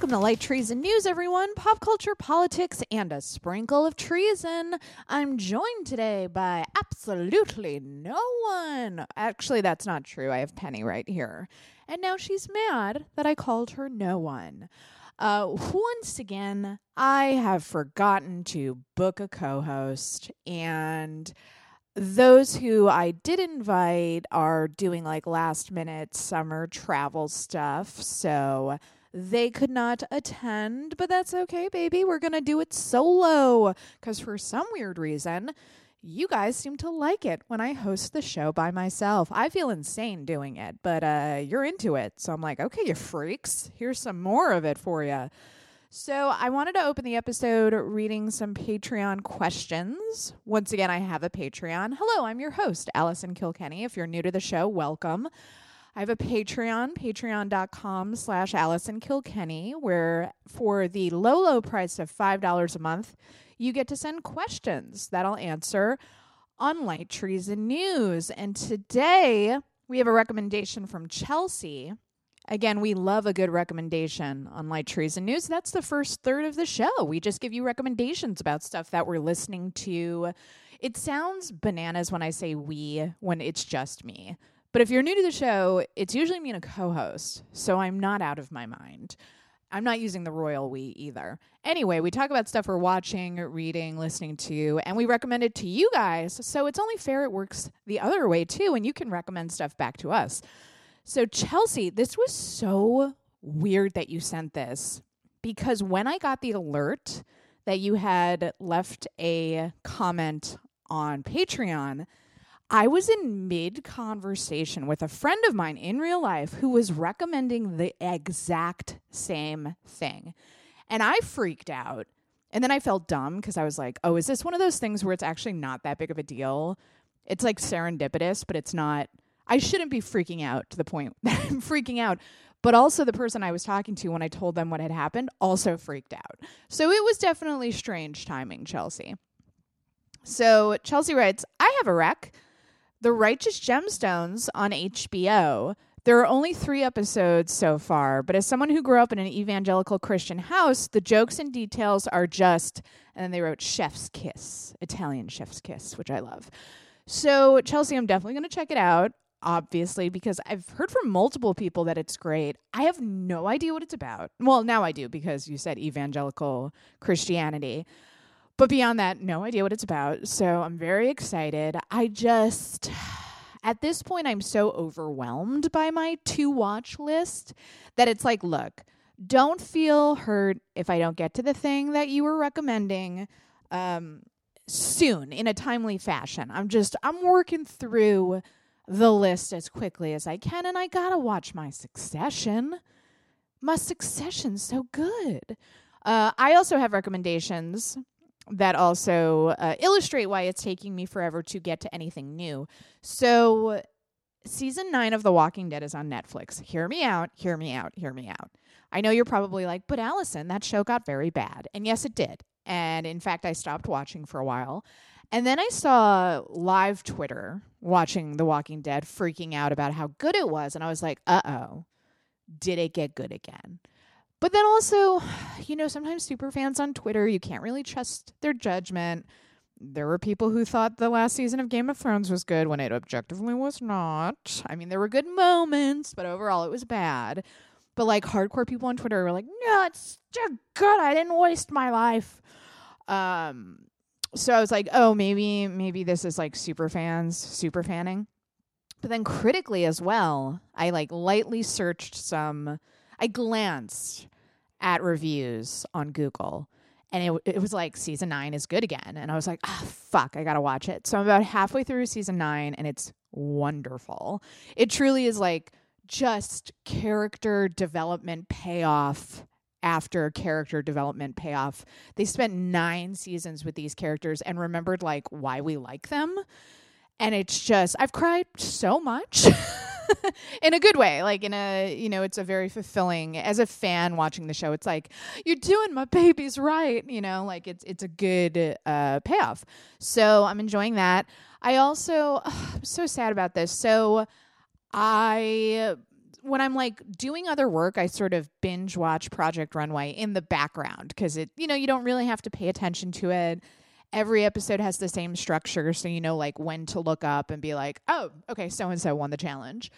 Welcome to Light Treason News, everyone. Pop culture, politics, and a sprinkle of treason. I'm joined today by absolutely no one. Actually, that's not true. I have Penny right here. And now she's mad that I called her no one. Once again, I have forgotten to book a co-host, and those who I did invite are doing like last minute summer travel stuff, so they could not attend, but that's okay, baby. We're going to do it solo because for some weird reason, you guys seem to like it when I host the show by myself. I feel insane doing it, but you're into it. So I'm like, okay, you freaks, here's some more of it for you. So I wanted to open the episode reading some Patreon questions. Once again, I have a Patreon. Hello, I'm your host, Allison Kilkenny. If you're new to the show, welcome. I have a Patreon, patreon.com/Allison Kilkenny, where for the low price of $5 a month, you get to send questions that I'll answer on Light Treason News. And today we have a recommendation from Chelsea. Again, we love a good recommendation on Light Treason News. That's the first third of the show. We just give you recommendations about stuff that we're listening to. It sounds bananas when I say we, when it's just me. But if you're new to the show, it's usually me and a co-host, so I'm not out of my mind. I'm not using the royal we either. Anyway, we talk about stuff we're watching, reading, listening to, and we recommend it to you guys, so it's only fair it works the other way, too, and you can recommend stuff back to us. So, Chelsea, this was so weird that you sent this because when I got the alert that you had left a comment on Patreon, I was in mid-conversation with a friend of mine in real life who was recommending the exact same thing. And I freaked out. And then I felt dumb because I was like, oh, is this one of those things where it's actually not that big of a deal? It's like serendipitous, but it's not. I shouldn't be freaking out to the point that I'm freaking out. But also the person I was talking to when I told them what had happened also freaked out. So it was definitely strange timing, Chelsea. So Chelsea writes, I have a rec. The Righteous Gemstones on HBO. There are only 3 episodes so far, but as someone who grew up in an evangelical Christian house, the jokes and details are just, and then they wrote chef's kiss, Italian chef's kiss, which I love. So Chelsea, I'm definitely going to check it out. Obviously, because I've heard from multiple people that it's great. I have no idea what it's about. Well, now I do because you said evangelical Christianity. But beyond that, no idea what it's about. So I'm very excited. I just, at this point, I'm so overwhelmed by my to-watch list that it's like, look, don't feel hurt if I don't get to the thing that you were recommending soon in a timely fashion. I'm working through the list as quickly as I can, and I gotta watch my Succession. My Succession's so good. I also have recommendations that also illustrate why it's taking me forever to get to anything new. So season 9 of The Walking Dead is on Netflix. Hear me out, hear me out, hear me out. I know you're probably like, but Allison, that show got very bad. And yes, it did. And in fact, I stopped watching for a while. And then I saw live Twitter watching The Walking Dead freaking out about how good it was. And I was like, uh-oh, did it get good again? But then also, you know, sometimes superfans on Twitter, you can't really trust their judgment. There were people who thought the last season of Game of Thrones was good when it objectively was not. I mean, there were good moments, but overall it was bad. But like hardcore people on Twitter were like, no, it's just good. I didn't waste my life. So I was like, oh, maybe this is like super fanning. But then critically as well, I like lightly searched I glanced at reviews on Google and it was like season 9 is good again. And I was like, oh, fuck, I got to watch it. So I'm about halfway through season 9 and it's wonderful. It truly is like just character development payoff after character development payoff. They spent 9 seasons with these characters and remembered like why we like them. And it's just, I've cried so much in a good way. Like in a, you know, it's a very fulfilling, as a fan watching the show, it's like, you're doing my babies right. You know, like it's a good payoff. So I'm enjoying that. I also, I'm so sad about this. So I when I'm like doing other work, I sort of binge watch Project Runway in the background because it, you know, you don't really have to pay attention to it. Every episode has the same structure. So, you know, like when to look up and be like, oh, okay, so-and-so won the challenge.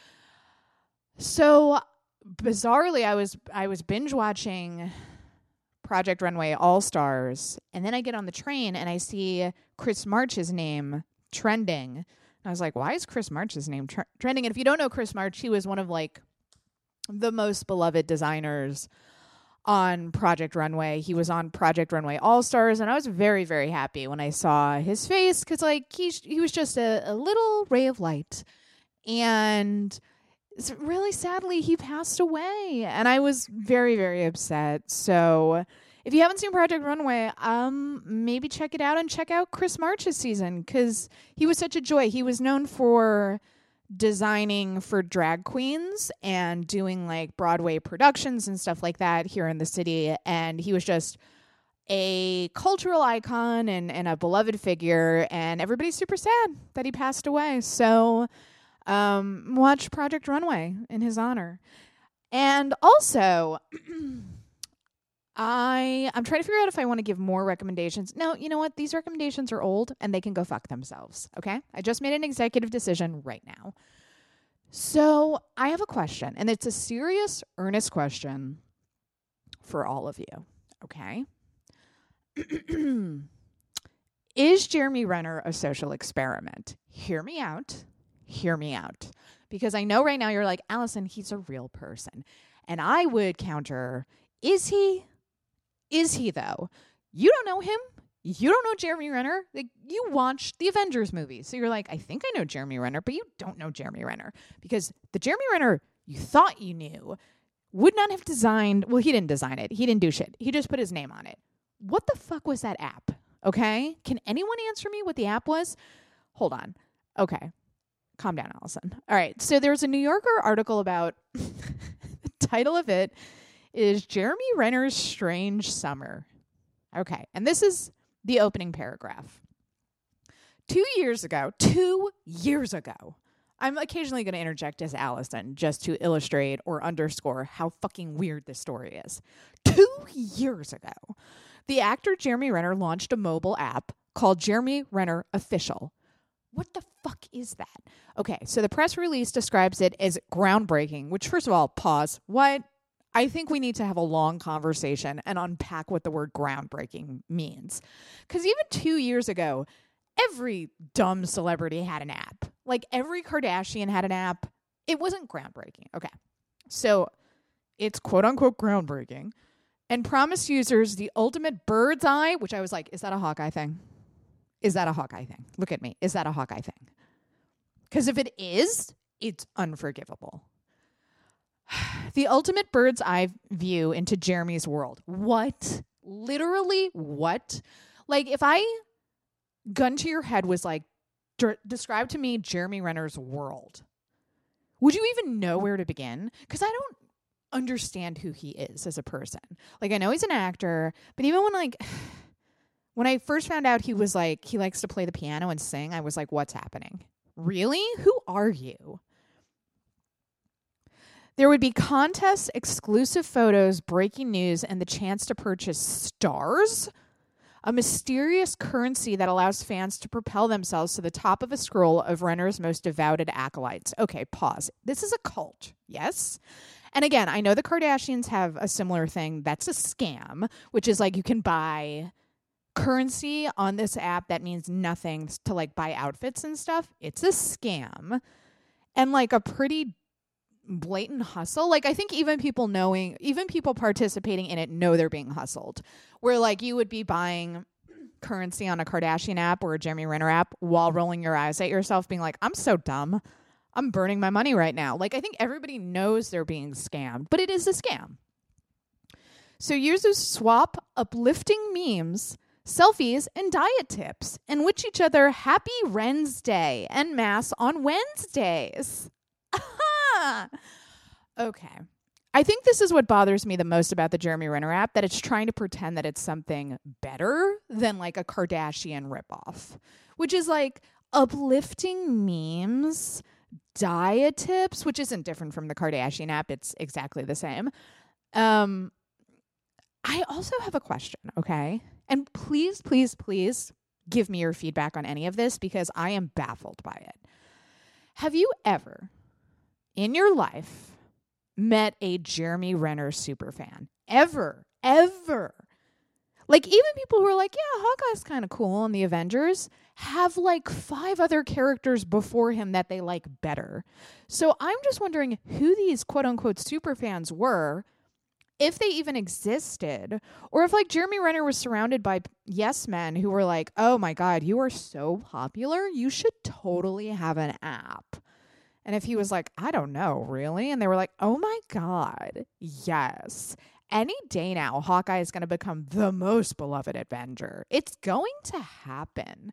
So bizarrely, I was binge watching Project Runway All-Stars. And then I get on the train and I see Chris March's name trending. I was like, why is Chris March's name trending? And if you don't know Chris March, he was one of like the most beloved designers on Project Runway. He was on Project Runway All-Stars. And I was very, very happy when I saw his face because like he was just a little ray of light. And really sadly, he passed away. And I was very, very upset. So if you haven't seen Project Runway, maybe check it out and check out Chris March's season because he was such a joy. He was known for designing for drag queens and doing like Broadway productions and stuff like that here in the city. And he was just a cultural icon and a beloved figure. And everybody's super sad that he passed away. So watch Project Runway in his honor. And also... I'm trying to figure out if I want to give more recommendations. No, you know what? These recommendations are old and they can go fuck themselves. Okay. I just made an executive decision right now. So I have a question, and it's a serious, earnest question for all of you. Okay. Is Jeremy Renner a social experiment? Hear me out. Hear me out. Because I know right now you're like, Allison, he's a real person. And I would counter, is he? Is he, though? You don't know him. You don't know Jeremy Renner. Like, you watched the Avengers movie. So you're like, I think I know Jeremy Renner, but you don't know Jeremy Renner. Because the Jeremy Renner you thought you knew would not have designed... Well, he didn't design it. He didn't do shit. He just put his name on it. What the fuck was that app? Okay? Can anyone answer me what the app was? Hold on. Okay. Calm down, Allison. All right. So there's a New Yorker article about... the title of it... is Jeremy Renner's Strange Summer. Okay, and this is the opening paragraph. 2 years ago, I'm occasionally going to interject as Allison just to illustrate or underscore how fucking weird this story is. 2 years ago, the actor Jeremy Renner launched a mobile app called Jeremy Renner Official. What the fuck is that? Okay, so the press release describes it as groundbreaking, which first of all, pause. What? I think we need to have a long conversation and unpack what the word groundbreaking means. Because even 2 years ago, every dumb celebrity had an app. Like, every Kardashian had an app. It wasn't groundbreaking. Okay. So, it's quote-unquote groundbreaking. And promised users the ultimate bird's eye, which I was like, is that a Hawkeye thing? Is that a Hawkeye thing? Look at me. Is that a Hawkeye thing? Because if it is, it's unforgivable. The ultimate bird's eye view into Jeremy's world. What? Literally what? Like, if I, gun to your head, was like, describe to me Jeremy Renner's world, would you even know where to begin? Because I don't understand who he is as a person. Like, I know he's an actor, but even when, like, when I first found out he was, like, he likes to play the piano and sing, I was like, what's happening? Really? Who are you? There would be contests, exclusive photos, breaking news, and the chance to purchase stars, a mysterious currency that allows fans to propel themselves to the top of a scroll of Renner's most devoted acolytes. Okay, pause. This is a cult, yes? And again, I know the Kardashians have a similar thing. That's a scam, which is like you can buy currency on this app that means nothing to like buy outfits and stuff. It's a scam. And like a pretty blatant hustle. Like, I think even people participating in it know they're being hustled. Where like you would be buying currency on a Kardashian app or a Jeremy Renner app while rolling your eyes at yourself being like, I'm so dumb. I'm burning my money right now. Like, I think everybody knows they're being scammed, but it is a scam. So users swap uplifting memes, selfies, and diet tips and wish each other happy Ren's Day and mass on Wednesdays. Okay. I think this is what bothers me the most about the Jeremy Renner app, that it's trying to pretend that it's something better than like a Kardashian ripoff, which is like uplifting memes, dietips, which isn't different from the Kardashian app. It's exactly the same. I also have a question, okay? And please, please, please give me your feedback on any of this because I am baffled by it. Have you ever in your life met a Jeremy Renner superfan? Ever, ever. Like, even people who are like, yeah, Hawkeye's kind of cool in The Avengers have, like, 5 other characters before him that they like better. So I'm just wondering who these quote-unquote superfans were, if they even existed, or if, like, Jeremy Renner was surrounded by yes men who were like, oh, my God, you are so popular. You should totally have an app. And if he was like, I don't know, really? And they were like, oh, my God, yes. Any day now, Hawkeye is going to become the most beloved Avenger. It's going to happen.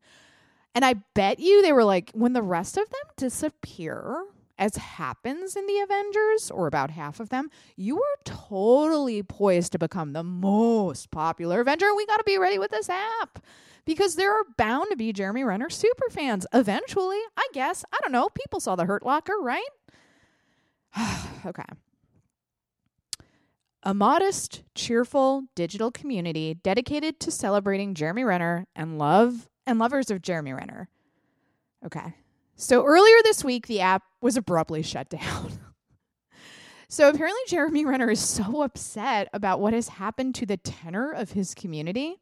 And I bet you they were like, when the rest of them disappear, as happens in The Avengers, or about half of them, you are totally poised to become the most popular Avenger. And we got to be ready with this app because there are bound to be Jeremy Renner superfans eventually, I guess. I don't know. People saw The Hurt Locker, right? Okay. A modest, cheerful digital community dedicated to celebrating Jeremy Renner and lovers of Jeremy Renner. Okay. So earlier this week, the app was abruptly shut down. So apparently Jeremy Renner is so upset about what has happened to the tenor of his community.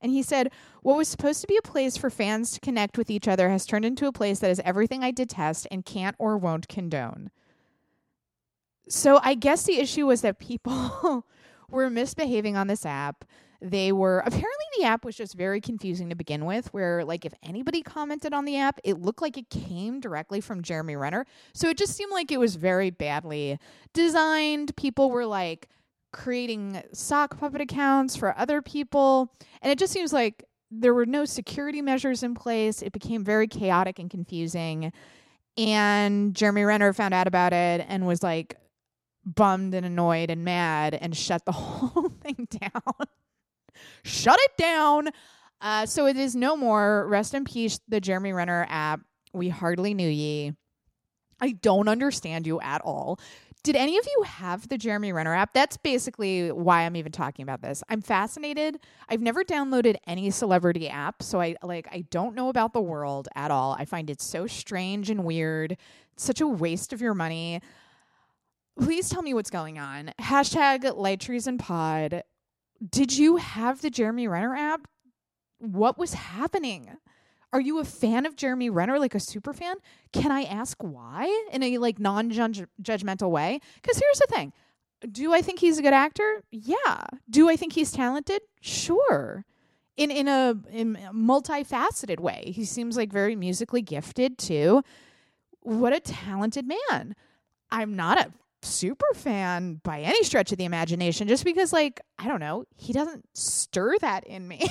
And he said, what was supposed to be a place for fans to connect with each other has turned into a place that is everything I detest and can't or won't condone. So I guess the issue was that people were misbehaving on this app. They were, apparently the app was just very confusing to begin with, where like if anybody commented on the app, it looked like it came directly from Jeremy Renner. So it just seemed like it was very badly designed. People were like creating sock puppet accounts for other people. And it just seems like there were no security measures in place. It became very chaotic and confusing. And Jeremy Renner found out about it and was like, bummed and annoyed and mad and shut the whole thing down. Shut it down. So it is no more. Rest in peace, the Jeremy Renner app. We hardly knew ye. I don't understand you at all. Did any of you have the Jeremy Renner app? That's basically why I'm even talking about this. I'm fascinated. I've never downloaded any celebrity app, so I don't know about the world at all. I find it so strange and weird. It's such a waste of your money. Please tell me what's going on. Hashtag Light Treason Pod. Did you have the Jeremy Renner app? What was happening? Are you a fan of Jeremy Renner, like a super fan? Can I ask why in a like non-judgmental way? Because here's the thing. Do I think he's a good actor? Yeah. Do I think he's talented? Sure. In a multifaceted way. He seems like very musically gifted too. What a talented man. I'm not a super fan by any stretch of the imagination, just because, like, I don't know, he doesn't stir that in me.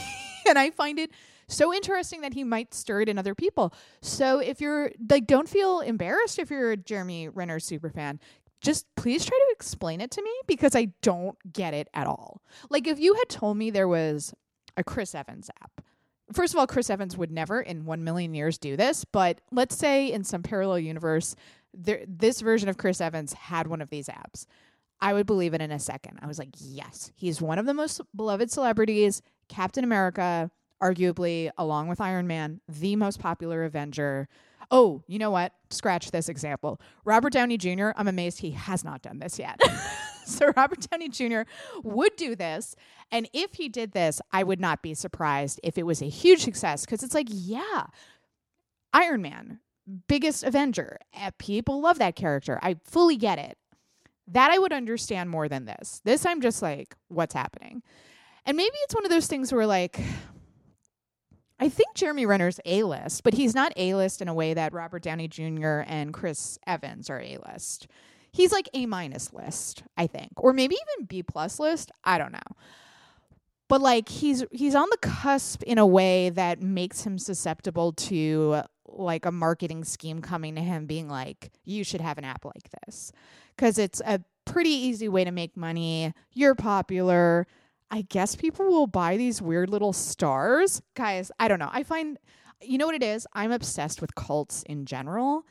And I find it so interesting that he might stir it in other people. So if you're like, don't feel embarrassed if you're a Jeremy Renner super fan. Just please try to explain it to me because I don't get it at all. Like, if you had told me there was a Chris Evans app, first of all, Chris Evans would never in 1,000,000 years do this, but let's say in some parallel universe, this version of Chris Evans had one of these apps. I would believe it in a second. I was like, yes, he's one of the most beloved celebrities. Captain America, arguably, along with Iron Man, the most popular Avenger. Oh, you know what? Scratch this example. Robert Downey Jr., I'm amazed he has not done this yet. So Robert Downey Jr. would do this. And if he did this, I would not be surprised if it was a huge success because it's like, yeah, Iron Man, biggest Avenger. People love that character. I fully get it. That I would understand more than this. This I'm just like, what's happening? And maybe it's one of those things where like, I think Jeremy Renner's A-list, but he's not A-list in a way that Robert Downey Jr. and Chris Evans are A-list. He's like A- list, I think, or maybe even B+ list. I don't know. But like he's on the cusp in a way that makes him susceptible to like a marketing scheme coming to him being like, you should have an app like this because it's a pretty easy way to make money. You're popular. I guess people will buy these weird little stars. Guys, I don't know. I find, you know what it is? I'm obsessed with cults in general.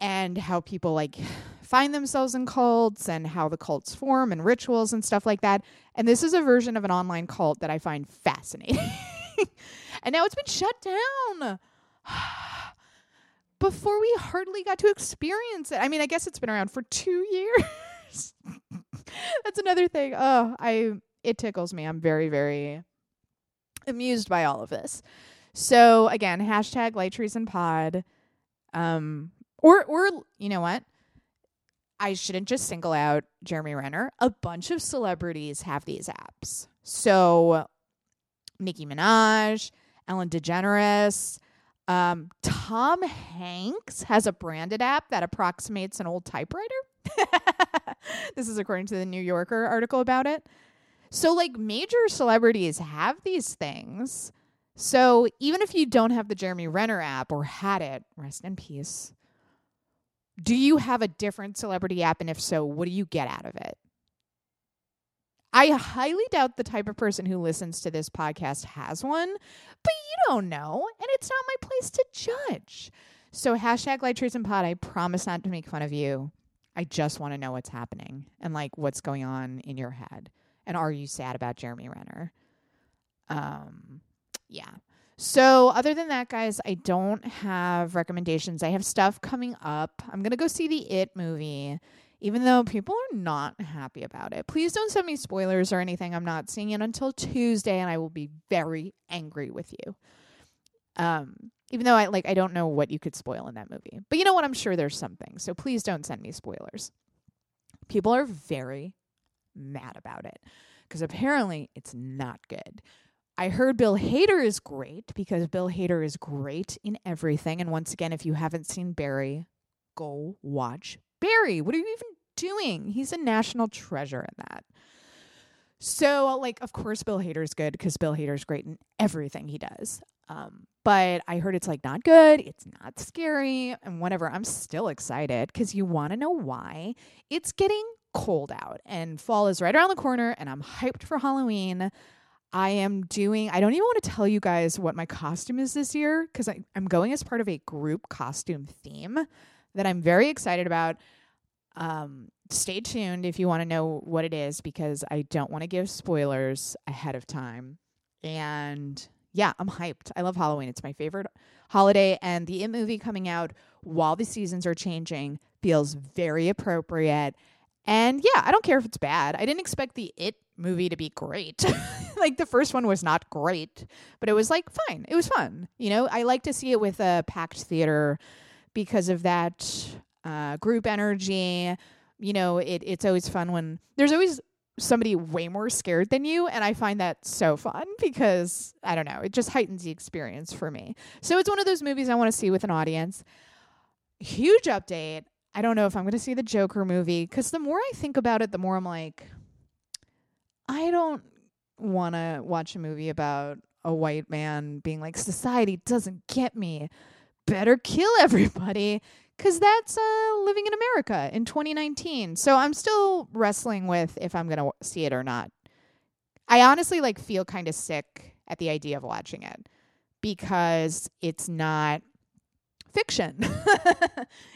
and how people like find themselves in cults and how the cults form and rituals and stuff like that. And this is a version of an online cult that I find fascinating. And now it's been shut down. Before we hardly got to experience it. I mean, I guess it's been around for 2 years. That's another thing. Oh, it tickles me. I'm very, very amused by all of this. So again, hashtag Light Treason Pod. Or you know what? I shouldn't just single out Jeremy Renner. A bunch of celebrities have these apps. So Nicki Minaj, Ellen DeGeneres, Tom Hanks has a branded app that approximates an old typewriter. This is according to the New Yorker article about it. So like major celebrities have these things. So even if you don't have the Jeremy Renner app or had it, rest in peace, do you have a different celebrity app? And if so, what do you get out of it? I highly doubt the type of person who listens to this podcast has one, but you don't know, and it's not my place to judge. So hashtag Light Treason Pod, I promise not to make fun of you. I just want to know what's happening and like what's going on in your head. And are you sad about Jeremy Renner? Yeah. So other than that, guys, I don't have recommendations. I have stuff coming up. I'm going to go see the It movie, even though people are not happy about it. Please don't send me spoilers or anything. I'm not seeing it until Tuesday, and I will be very angry with you. Even though I don't know what you could spoil in that movie. But you know what? I'm sure there's something. So please don't send me spoilers. People are very mad about it because apparently it's not good. I heard Bill Hader is great because Bill Hader is great in everything. And once again, if you haven't seen Barry, go watch Barry. What are you even doing? He's a national treasure in that. So, of course, Bill Hader is good because Bill Hader is great in everything he does. But I heard it's not good. It's not scary and whatever. I'm still excited because you want to know why. It's getting cold out and fall is right around the corner and I'm hyped for Halloween. I don't even want to tell you guys what my costume is this year because I'm going as part of a group costume theme that I'm very excited about. Stay tuned if you want to know what it is because I don't want to give spoilers ahead of time. And yeah, I'm hyped. I love Halloween. It's my favorite holiday. And the It movie coming out while the seasons are changing feels very appropriate. And yeah, I don't care if it's bad. I didn't expect the It movie to be great. The first one was not great, but it was fine. It was fun. You know, I like to see it with a packed theater because of that group energy. You know, it's always fun when there's always somebody way more scared than you. And I find that so fun because I don't know, it just heightens the experience for me. So it's one of those movies I want to see with an audience. Huge update. I don't know if I'm going to see the Joker movie because the more I think about it, the more I'm I don't want to watch a movie about a white man being society doesn't get me. Better kill everybody because that's living in America in 2019. So I'm still wrestling with if I'm going to see it or not. I honestly feel kind of sick at the idea of watching it because it's not fiction.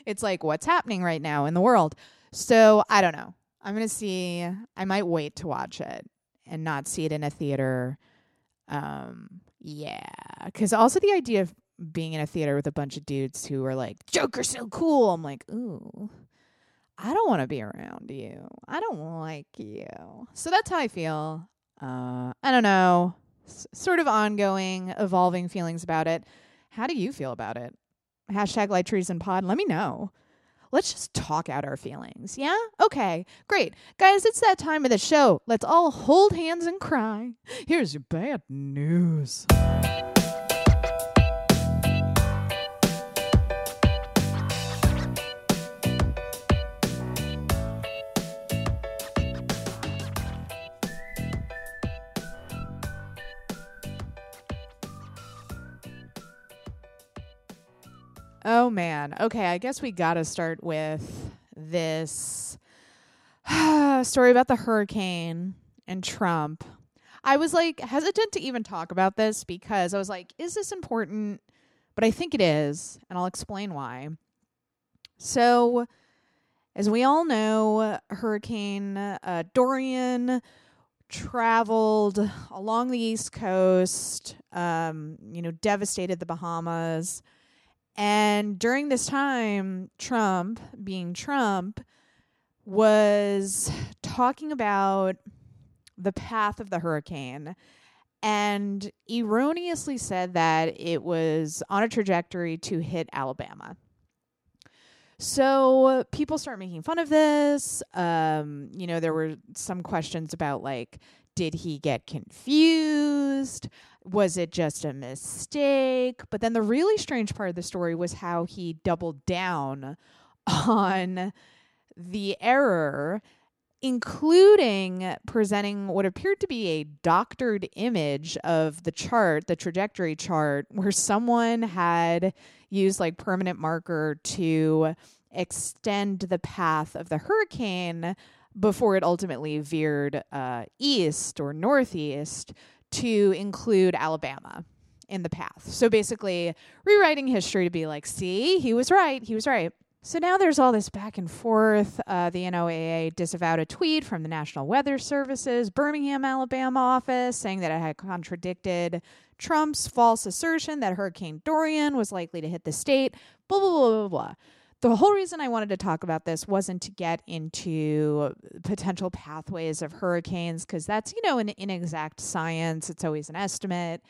It's what's happening right now in the world. So I don't know. I'm going to see. I might wait to watch it and not see it in a theater. Yeah. Because also the idea of being in a theater with a bunch of dudes who are Joker's so cool. I'm ooh, I don't want to be around you. I don't like you. So that's how I feel. I don't know. Sort of ongoing, evolving feelings about it. How do you feel about it? Hashtag Light Treason Pod. Let me know. Let's just talk out our feelings. Yeah? Okay. Great. Guys, it's that time of the show. Let's all hold hands and cry. Here's your bad news. Oh, man. Okay, I guess we got to start with this story about the hurricane and Trump. I was hesitant to even talk about this because I was is this important? But I think it is, and I'll explain why. So, as we all know, Hurricane Dorian traveled along the East Coast, devastated the Bahamas. And during this time, Trump, being Trump, was talking about the path of the hurricane and erroneously said that it was on a trajectory to hit Alabama. So people start making fun of this. There were some questions about, like, did he get confused? Was it just a mistake? But then the really strange part of the story was how he doubled down on the error, including presenting what appeared to be a doctored image of the chart, the trajectory chart, where someone had used like permanent marker to extend the path of the hurricane before it ultimately veered east or northeast to include Alabama in the path. So basically rewriting history to be like, see, he was right. So now there's all this back and forth. The NOAA disavowed a tweet from the National Weather Service's Birmingham, Alabama office saying that it had contradicted Trump's false assertion that Hurricane Dorian was likely to hit the state, blah, blah, blah, blah, blah. The whole reason I wanted to talk about this wasn't to get into potential pathways of hurricanes, because that's, an inexact science. It's always an estimate.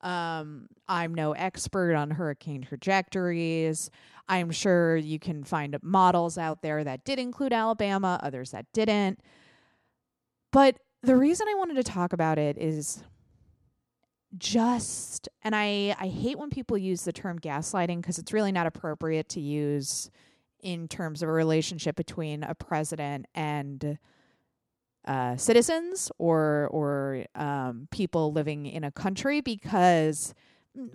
I'm no expert on hurricane trajectories. I'm sure you can find models out there that did include Alabama, others that didn't. But the reason I wanted to talk about it is just, and I hate when people use the term gaslighting, because it's really not appropriate to use in terms of a relationship between a president and citizens or people living in a country, because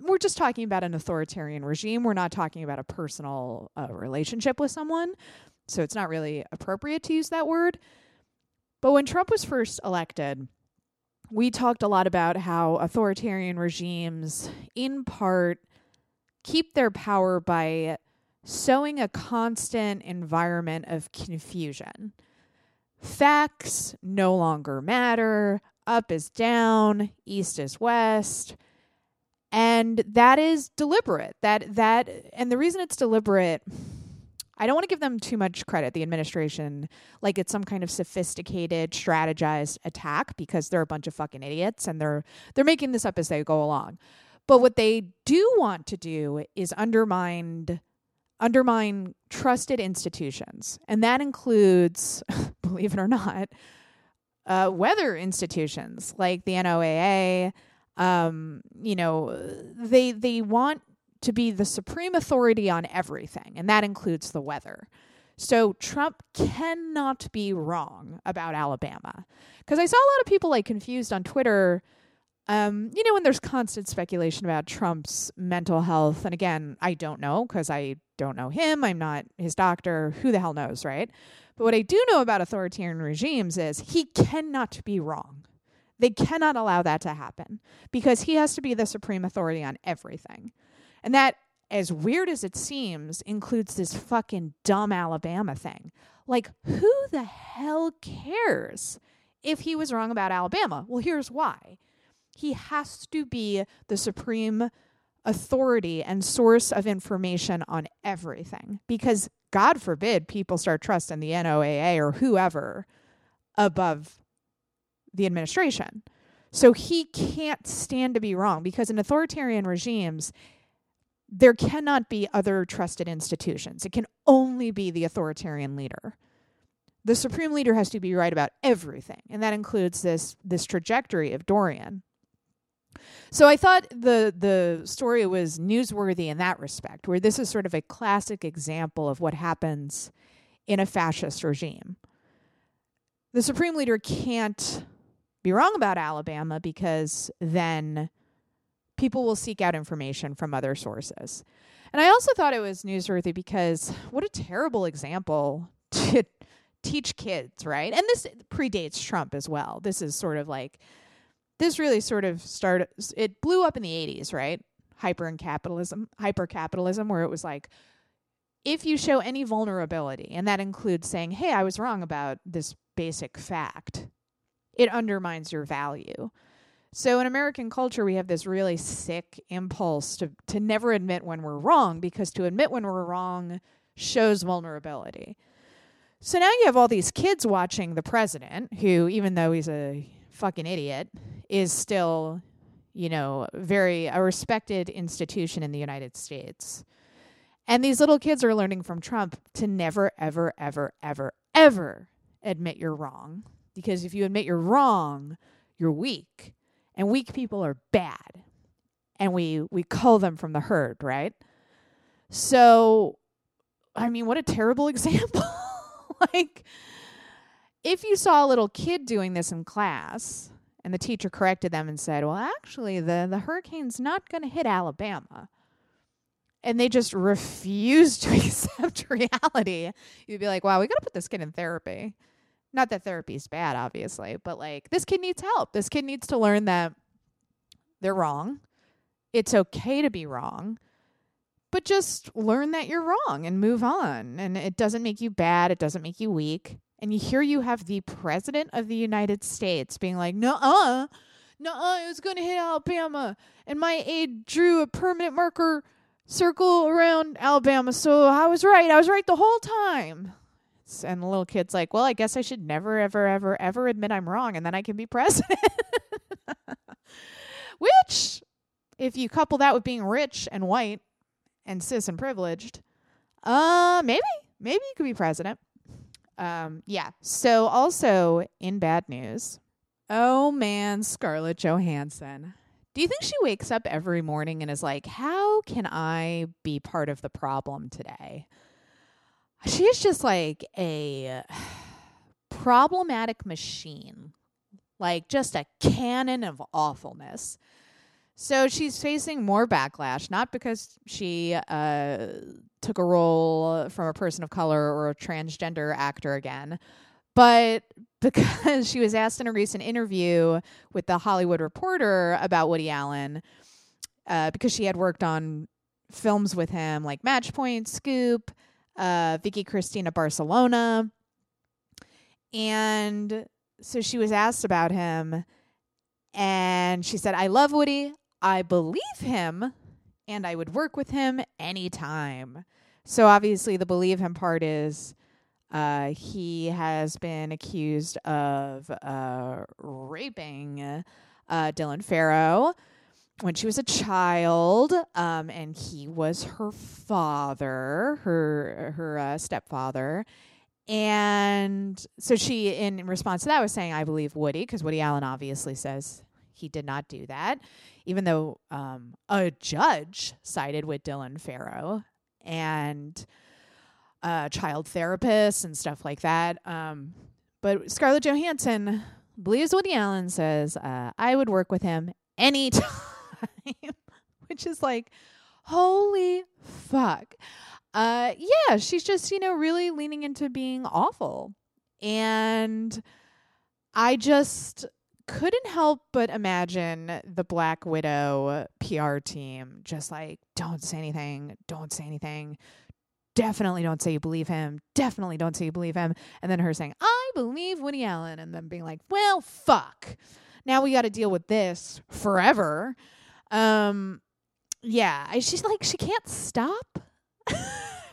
we're just talking about an authoritarian regime. We're not talking about a personal relationship with someone. So it's not really appropriate to use that word. But when Trump was first elected, we talked a lot about how authoritarian regimes, in part, keep their power by sowing a constant environment of confusion. Facts no longer matter. Up is down. East is west. And that is deliberate. And the reason it's deliberate, I don't want to give them too much credit, the administration, like it's some kind of sophisticated, strategized attack, because they're a bunch of fucking idiots and they're making this up as they go along. But what they do want to do is undermine trusted institutions. And that includes, believe it or not, weather institutions like the NOAA. They want to be the supreme authority on everything, and that includes the weather. So Trump cannot be wrong about Alabama. Because I saw a lot of people like confused on Twitter. And there's constant speculation about Trump's mental health. And again, I don't know, because I don't know him. I'm not his doctor. Who the hell knows, right? But what I do know about authoritarian regimes is he cannot be wrong. They cannot allow that to happen, because he has to be the supreme authority on everything. And that, as weird as it seems, includes this fucking dumb Alabama thing. Like, who the hell cares if he was wrong about Alabama? Well, here's why. He has to be the supreme authority and source of information on everything, because God forbid people start trusting the NOAA or whoever above the administration. So he can't stand to be wrong, because in authoritarian regimes, there cannot be other trusted institutions. It can only be the authoritarian leader. The supreme leader has to be right about everything, and that includes this trajectory of Dorian. So I thought the story was newsworthy in that respect, where this is sort of a classic example of what happens in a fascist regime. The supreme leader can't be wrong about Alabama, because then people will seek out information from other sources. And I also thought it was newsworthy because what a terrible example to teach kids, right? And this predates Trump as well. This really sort of started, it blew up in the 80s, right? Hyper capitalism, where it was like, if you show any vulnerability, and that includes saying, hey, I was wrong about this basic fact, it undermines your value. So in American culture, we have this really sick impulse to never admit when we're wrong, because to admit when we're wrong shows vulnerability. So now you have all these kids watching the president, who, even though he's a fucking idiot, is still, you know, a respected institution in the United States. And these little kids are learning from Trump to never, ever, ever, ever, ever admit you're wrong. Because if you admit you're wrong, you're weak. And weak people are bad. And we cull them from the herd, right? So, I mean, what a terrible example. Like, if you saw a little kid doing this in class and the teacher corrected them and said, well, actually, the hurricane's not going to hit Alabama, and they just refused to accept reality, you'd be like, wow, we got to put this kid in therapy. Not that therapy's bad, obviously, but like, this kid needs help. This kid needs to learn that they're wrong. It's okay to be wrong, but just learn that you're wrong and move on. And it doesn't make you bad. It doesn't make you weak. And here you have the president of the United States being like, no, it was going to hit Alabama. And my aide drew a permanent marker circle around Alabama. So I was right. I was right the whole time. And the little kid's like, well, I guess I should never, ever, ever, ever admit I'm wrong, and then I can be president. Which, if you couple that with being rich and white and cis and privileged, maybe you could be president. Yeah. So also in bad news, oh man, Scarlett Johansson. Do you think she wakes up every morning and is like, how can I be part of the problem today? She is just like a problematic machine, like just a cannon of awfulness. So she's facing more backlash, not because she took a role from a person of color or a transgender actor again, but because she was asked in a recent interview with The Hollywood Reporter about Woody Allen, because she had worked on films with him like Matchpoint, Scoop, Vicky Cristina Barcelona. And so she was asked about him, and she said, I love Woody, I believe him, and I would work with him anytime. So obviously the believe him part is he has been accused of raping Dylan Farrow when she was a child, and he was her father, her stepfather. And so she, in response to that, was saying, I believe Woody, because Woody Allen obviously says he did not do that, even though a judge sided with Dylan Farrow and child therapists and stuff like that. But Scarlett Johansson believes Woody Allen says, I would work with him anytime. Which is like, holy fuck. Yeah, she's just, really leaning into being awful. And I just couldn't help but imagine the Black Widow PR team just like, don't say anything. Definitely don't say you believe him. Definitely don't say you believe him. And then her saying, I believe Woody Allen. And then being like, well, fuck. Now we got to deal with this forever. She's like, she can't stop.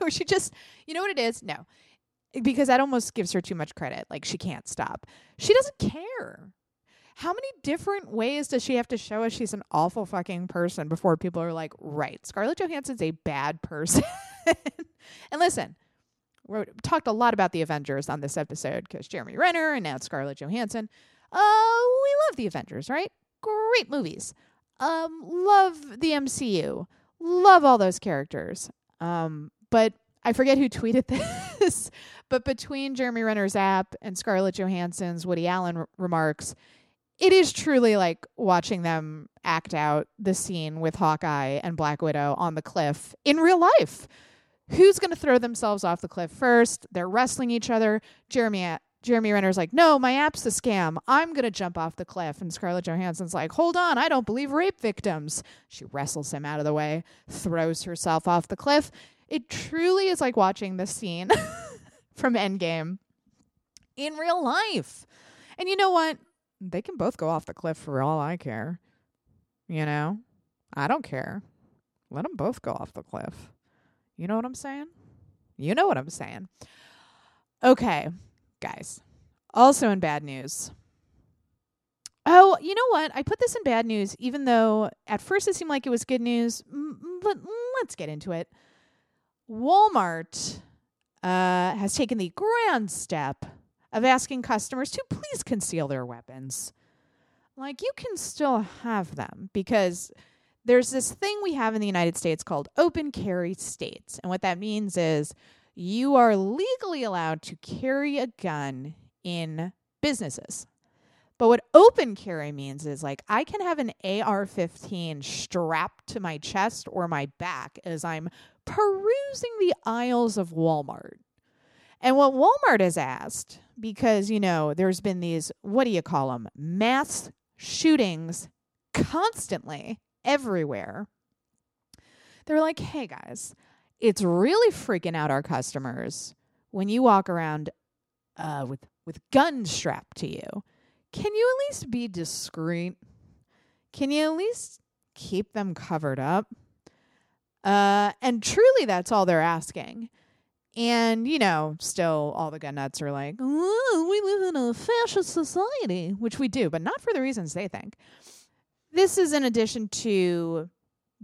Or she just, you know what it is? No, because that almost gives her too much credit. Like, she can't stop. She doesn't care. How many different ways does she have to show us she's an awful fucking person before people are like, right, Scarlett Johansson's a bad person? And listen, we talked a lot about The Avengers on this episode because Jeremy Renner and now Scarlett Johansson. We love The Avengers, right? Great movies. Love the MCU. Love all those characters. But I forget who tweeted this, but between Jeremy Renner's app and Scarlett Johansson's Woody Allen remarks, it is truly like watching them act out the scene with Hawkeye and Black Widow on the cliff in real life. Who's going to throw themselves off the cliff first? They're wrestling each other. Jeremy Renner's like, no, my app's a scam. I'm going to jump off the cliff. And Scarlett Johansson's like, hold on, I don't believe rape victims. She wrestles him out of the way, throws herself off the cliff. It truly is like watching this scene from Endgame in real life. And you know what? They can both go off the cliff for all I care. You know? I don't care. Let them both go off the cliff. You know what I'm saying? You know what I'm saying. Okay, guys. Also in bad news. Oh, you know what? I put this in bad news, even though at first it seemed like it was good news. But let's get into it. Walmart has taken the grand step of asking customers to please conceal their weapons. Like, you can still have them, because there's this thing we have in the United States called open carry states. And what that means is you are legally allowed to carry a gun in businesses. But what open carry means is, like, I can have an AR-15 strapped to my chest or my back as I'm perusing the aisles of Walmart. And what Walmart has asked, because, you know, there's been these, what do you call them, mass shootings constantly everywhere. They're like, hey, guys, it's really freaking out our customers when you walk around with guns strapped to you. Can you at least be discreet? Can you at least keep them covered up? And truly, that's all they're asking. And, you know, still all the gun nuts are like, oh, we live in a fascist society, which we do, but not for the reasons they think. This is in addition to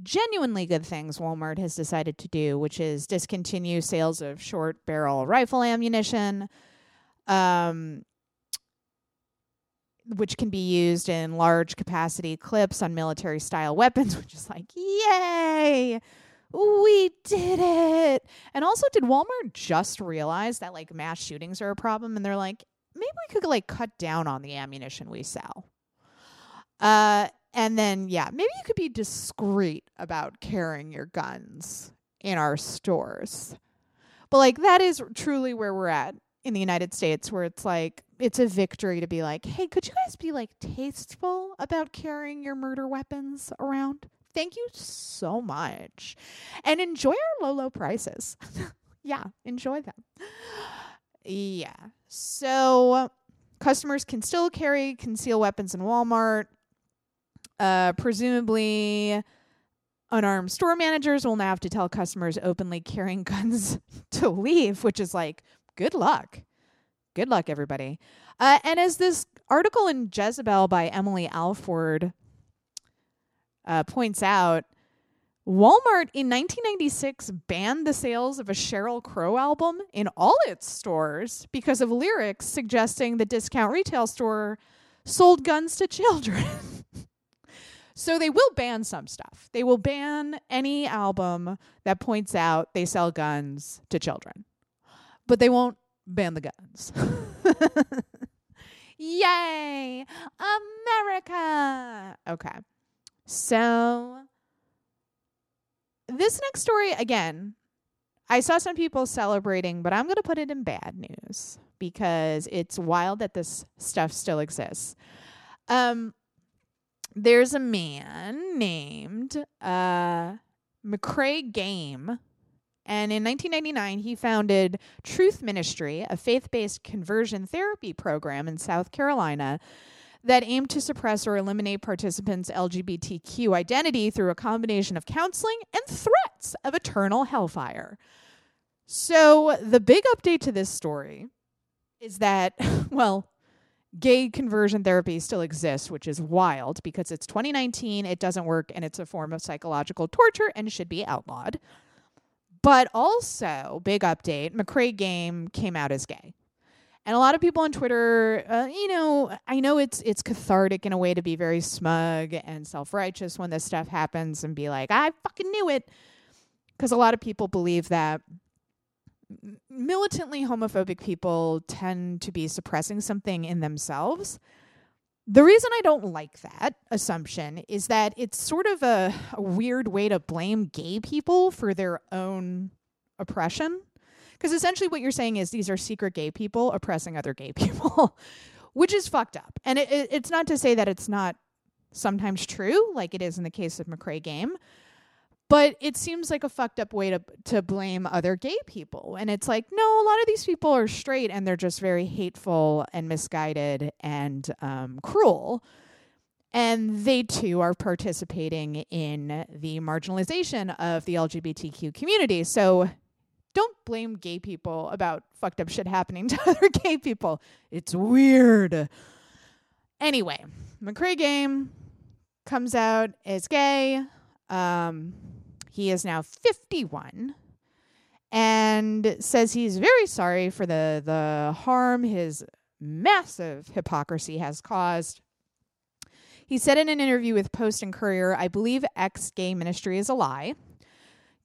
genuinely good things Walmart has decided to do, which is discontinue sales of short barrel rifle ammunition, which can be used in large capacity clips on military style weapons, which is like, yay, we did it. And also, did Walmart just realize that, like, mass shootings are a problem? And they're like, maybe we could, like, cut down on the ammunition we sell. And then, yeah, maybe you could be discreet about carrying your guns in our stores. But, like, that is truly where we're at in the United States, where it's like, it's a victory to be like, hey, could you guys be, like, tasteful about carrying your murder weapons around? Thank you so much. And enjoy our low, low prices. Yeah, enjoy them. Yeah. So customers can still carry concealed weapons in Walmart. Presumably, unarmed store managers will now have to tell customers openly carrying guns to leave, which is like, good luck. Good luck, everybody. And as this article in Jezebel by Emily Alford points out, Walmart in 1996 banned the sales of a Sheryl Crow album in all its stores because of lyrics suggesting the discount retail store sold guns to children. So they will ban some stuff. They will ban any album that points out they sell guns to children. But they won't ban the guns. Yay! America! Okay. So this next story, again, I saw some people celebrating, but I'm going to put it in bad news because it's wild that this stuff still exists. There's a man named McRae Game. And in 1999, he founded Truth Ministry, a faith-based conversion therapy program in South Carolina that aimed to suppress or eliminate participants' LGBTQ identity through a combination of counseling and threats of eternal hellfire. So the big update to this story is that, well, gay conversion therapy still exists, which is wild because it's 2019, it doesn't work, and it's a form of psychological torture and should be outlawed. But also, big update, McRae Game came out as gay. And a lot of people on Twitter, you know, I know it's cathartic in a way to be very smug and self-righteous when this stuff happens and be like, I fucking knew it. Because a lot of people believe that militantly homophobic people tend to be suppressing something in themselves. The reason I don't like that assumption is that it's sort of a weird way to blame gay people for their own oppression. Because essentially what you're saying is these are secret gay people oppressing other gay people, which is fucked up. And it's not to say that it's not sometimes true, like it is in the case of McRae Game. But it seems like a fucked up way to blame other gay people. And it's like, no, a lot of these people are straight and they're just very hateful and misguided and cruel. And they, too, are participating in the marginalization of the LGBTQ community. So don't blame gay people about fucked up shit happening to other gay people. It's weird. Anyway, McRae Game comes out as gay. He is now 51 and says he's very sorry for the harm his massive hypocrisy has caused. He said in an interview with Post and Courier, "I believe ex-gay ministry is a lie.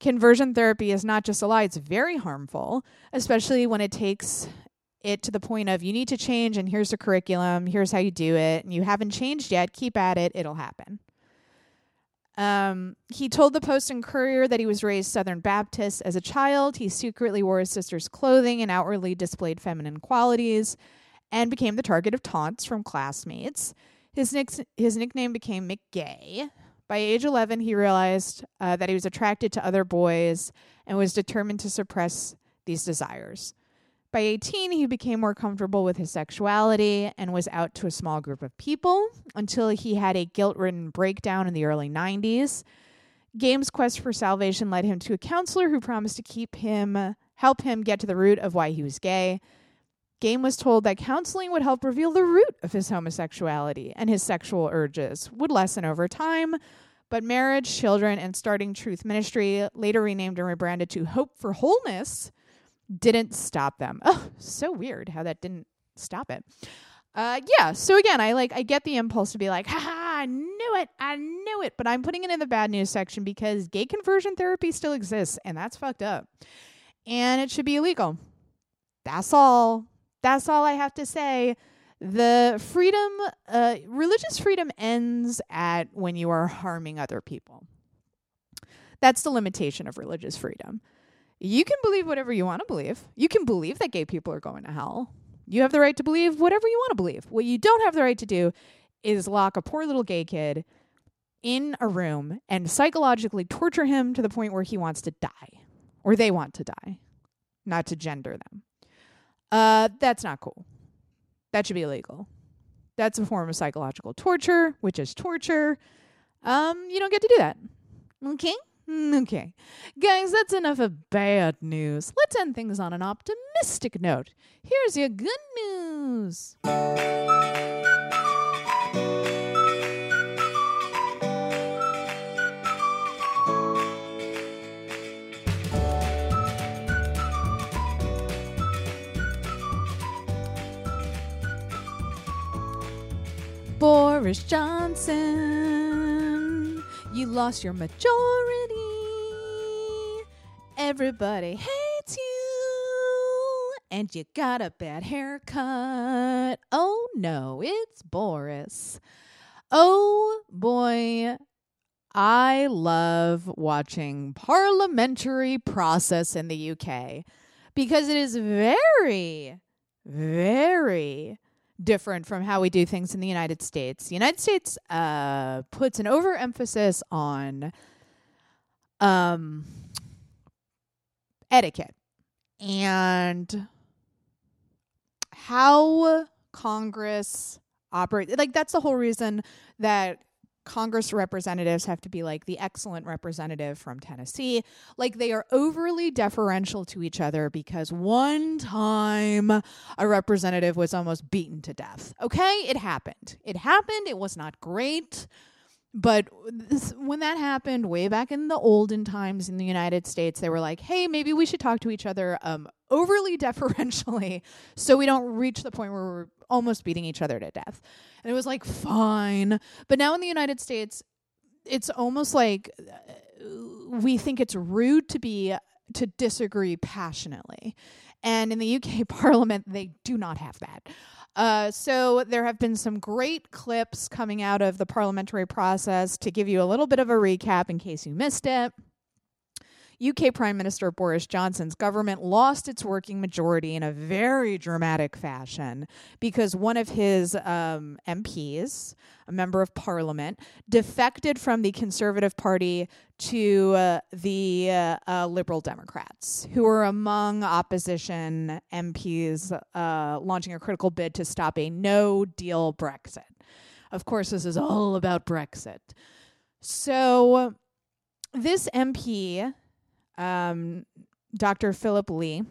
Conversion therapy is not just a lie, it's very harmful, especially when it takes it to the point of you need to change and here's the curriculum, here's how you do it, and you haven't changed yet, keep at it, it'll happen." He told the Post and Courier that he was raised Southern Baptist as a child. He secretly wore his sister's clothing and outwardly displayed feminine qualities and became the target of taunts from classmates. His nickname became McGay. By age 11, he realized that he was attracted to other boys and was determined to suppress these desires. By 18, he became more comfortable with his sexuality and was out to a small group of people until he had a guilt-ridden breakdown in the early 90s. Game's quest for salvation led him to a counselor who promised to help him get to the root of why he was gay. Game was told that counseling would help reveal the root of his homosexuality, and his sexual urges would lessen over time. But marriage, children, and starting Truth Ministry, later renamed and rebranded to Hope for Wholeness, didn't stop them. Oh, so weird how that didn't stop it. Yeah. So again, I get the impulse to be like, haha, I knew it. But I'm putting it in the bad news section because gay conversion therapy still exists and that's fucked up and it should be illegal. That's all. That's all I have to say. The freedom, religious freedom ends at when you are harming other people. That's the limitation of religious freedom. You can believe whatever you want to believe. You can believe that gay people are going to hell. You have the right to believe whatever you want to believe. What you don't have the right to do is lock a poor little gay kid in a room and psychologically torture him to the point where he wants to die or they want to die, not to gender them. That's not cool. That should be illegal. That's a form of psychological torture, which is torture. You don't get to do that. Okay? Okay, guys, that's enough of bad news. Let's end things on an optimistic note. Here's your good news. Boris Johnson, you lost your majority. Everybody hates you, and you got a bad haircut. Oh, no, it's Boris. Oh, boy, I love watching parliamentary process in the UK because it is very, very different from how we do things in the United States. The United States puts an overemphasis on etiquette and how Congress operates. Like, that's the whole reason that Congress representatives have to be like the excellent representative from Tennessee. Like, they are overly deferential to each other because one time a representative was almost beaten to death. Okay? It happened. It was not great. But when that happened way back in the olden times in the United States, they were like, hey, maybe we should talk to each other overly deferentially so we don't reach the point where we're almost beating each other to death. And it was like, fine. But now in the United States, it's almost like we think it's rude to disagree passionately. And in the UK Parliament, they do not have that. So there have been some great clips coming out of the parliamentary process to give you a little bit of a recap in case you missed it. UK Prime Minister Boris Johnson's government lost its working majority in a very dramatic fashion because one of his MPs, a member of parliament, defected from the Conservative Party to the Liberal Democrats, who were among opposition MPs launching a critical bid to stop a no-deal Brexit. Of course, this is all about Brexit. So this MP, Dr. Philip Lee,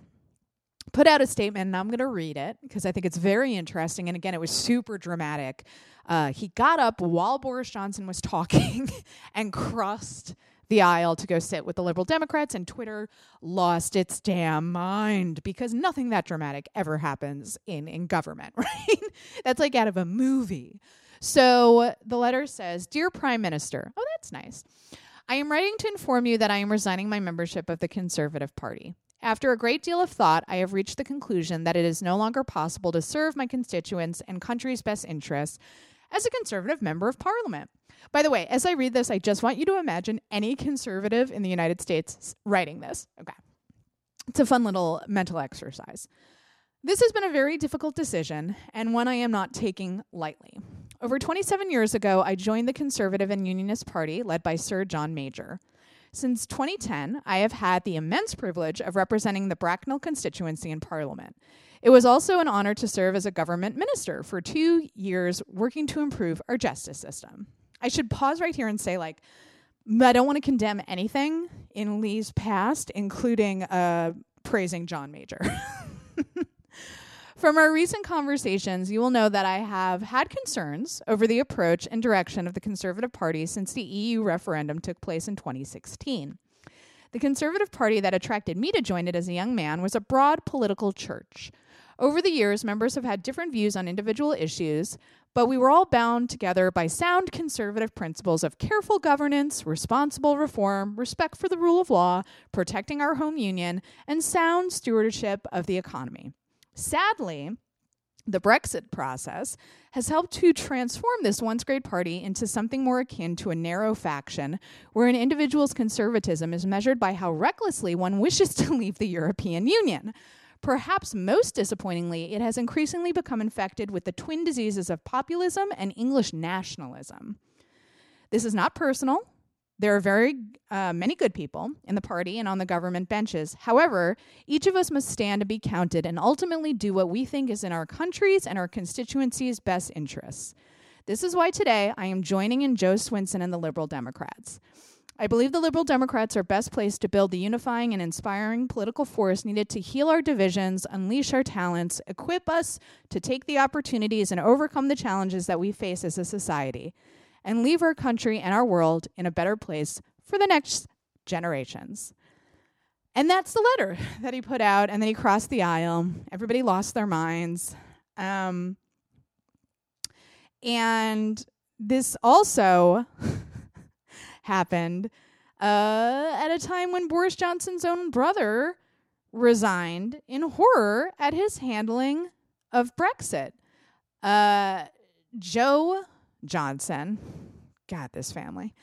put out a statement, and I'm going to read it because I think it's very interesting. And again, it was super dramatic. He got up while Boris Johnson was talking and crossed the aisle to go sit with the Liberal Democrats, and Twitter lost its damn mind because nothing that dramatic ever happens in government, right? That's like out of a movie. So the letter says, "Dear Prime Minister," oh, that's nice, "I am writing to inform you that I am resigning my membership of the Conservative Party. After a great deal of thought, I have reached the conclusion that it is no longer possible to serve my constituents and country's best interests as a Conservative member of Parliament." By the way, as I read this, I just want you to imagine any Conservative in the United States writing this. Okay. It's a fun little mental exercise. "This has been a very difficult decision, and one I am not taking lightly. Over 27 years ago, I joined the Conservative and Unionist Party, led by Sir John Major. Since 2010, I have had the immense privilege of representing the Bracknell constituency in Parliament. It was also an honor to serve as a government minister for 2 years, working to improve our justice system." I should pause right here and say, like, I don't want to condemn anything in Lee's past, including praising John Major. "From our recent conversations, you will know that I have had concerns over the approach and direction of the Conservative Party since the EU referendum took place in 2016. The Conservative Party that attracted me to join it as a young man was a broad political church. Over the years, members have had different views on individual issues, but we were all bound together by sound conservative principles of careful governance, responsible reform, respect for the rule of law, protecting our home union, and sound stewardship of the economy. Sadly, the Brexit process has helped to transform this once great party into something more akin to a narrow faction, where an individual's conservatism is measured by how recklessly one wishes to leave the European Union. Perhaps most disappointingly, it has increasingly become infected with the twin diseases of populism and English nationalism. This is not personal. There are very many good people in the party and on the government benches. However, each of us must stand to be counted and ultimately do what we think is in our country's and our constituency's best interests. This is why today I am joining in Joe Swinson and the Liberal Democrats. I believe the Liberal Democrats are best placed to build the unifying and inspiring political force needed to heal our divisions, unleash our talents, equip us to take the opportunities and overcome the challenges that we face as a society, and leave our country and our world in a better place for the next generations." And that's the letter that he put out, and then he crossed the aisle. Everybody lost their minds. And this also happened at a time when Boris Johnson's own brother resigned in horror at his handling of Brexit. Joe Johnson, God, this family,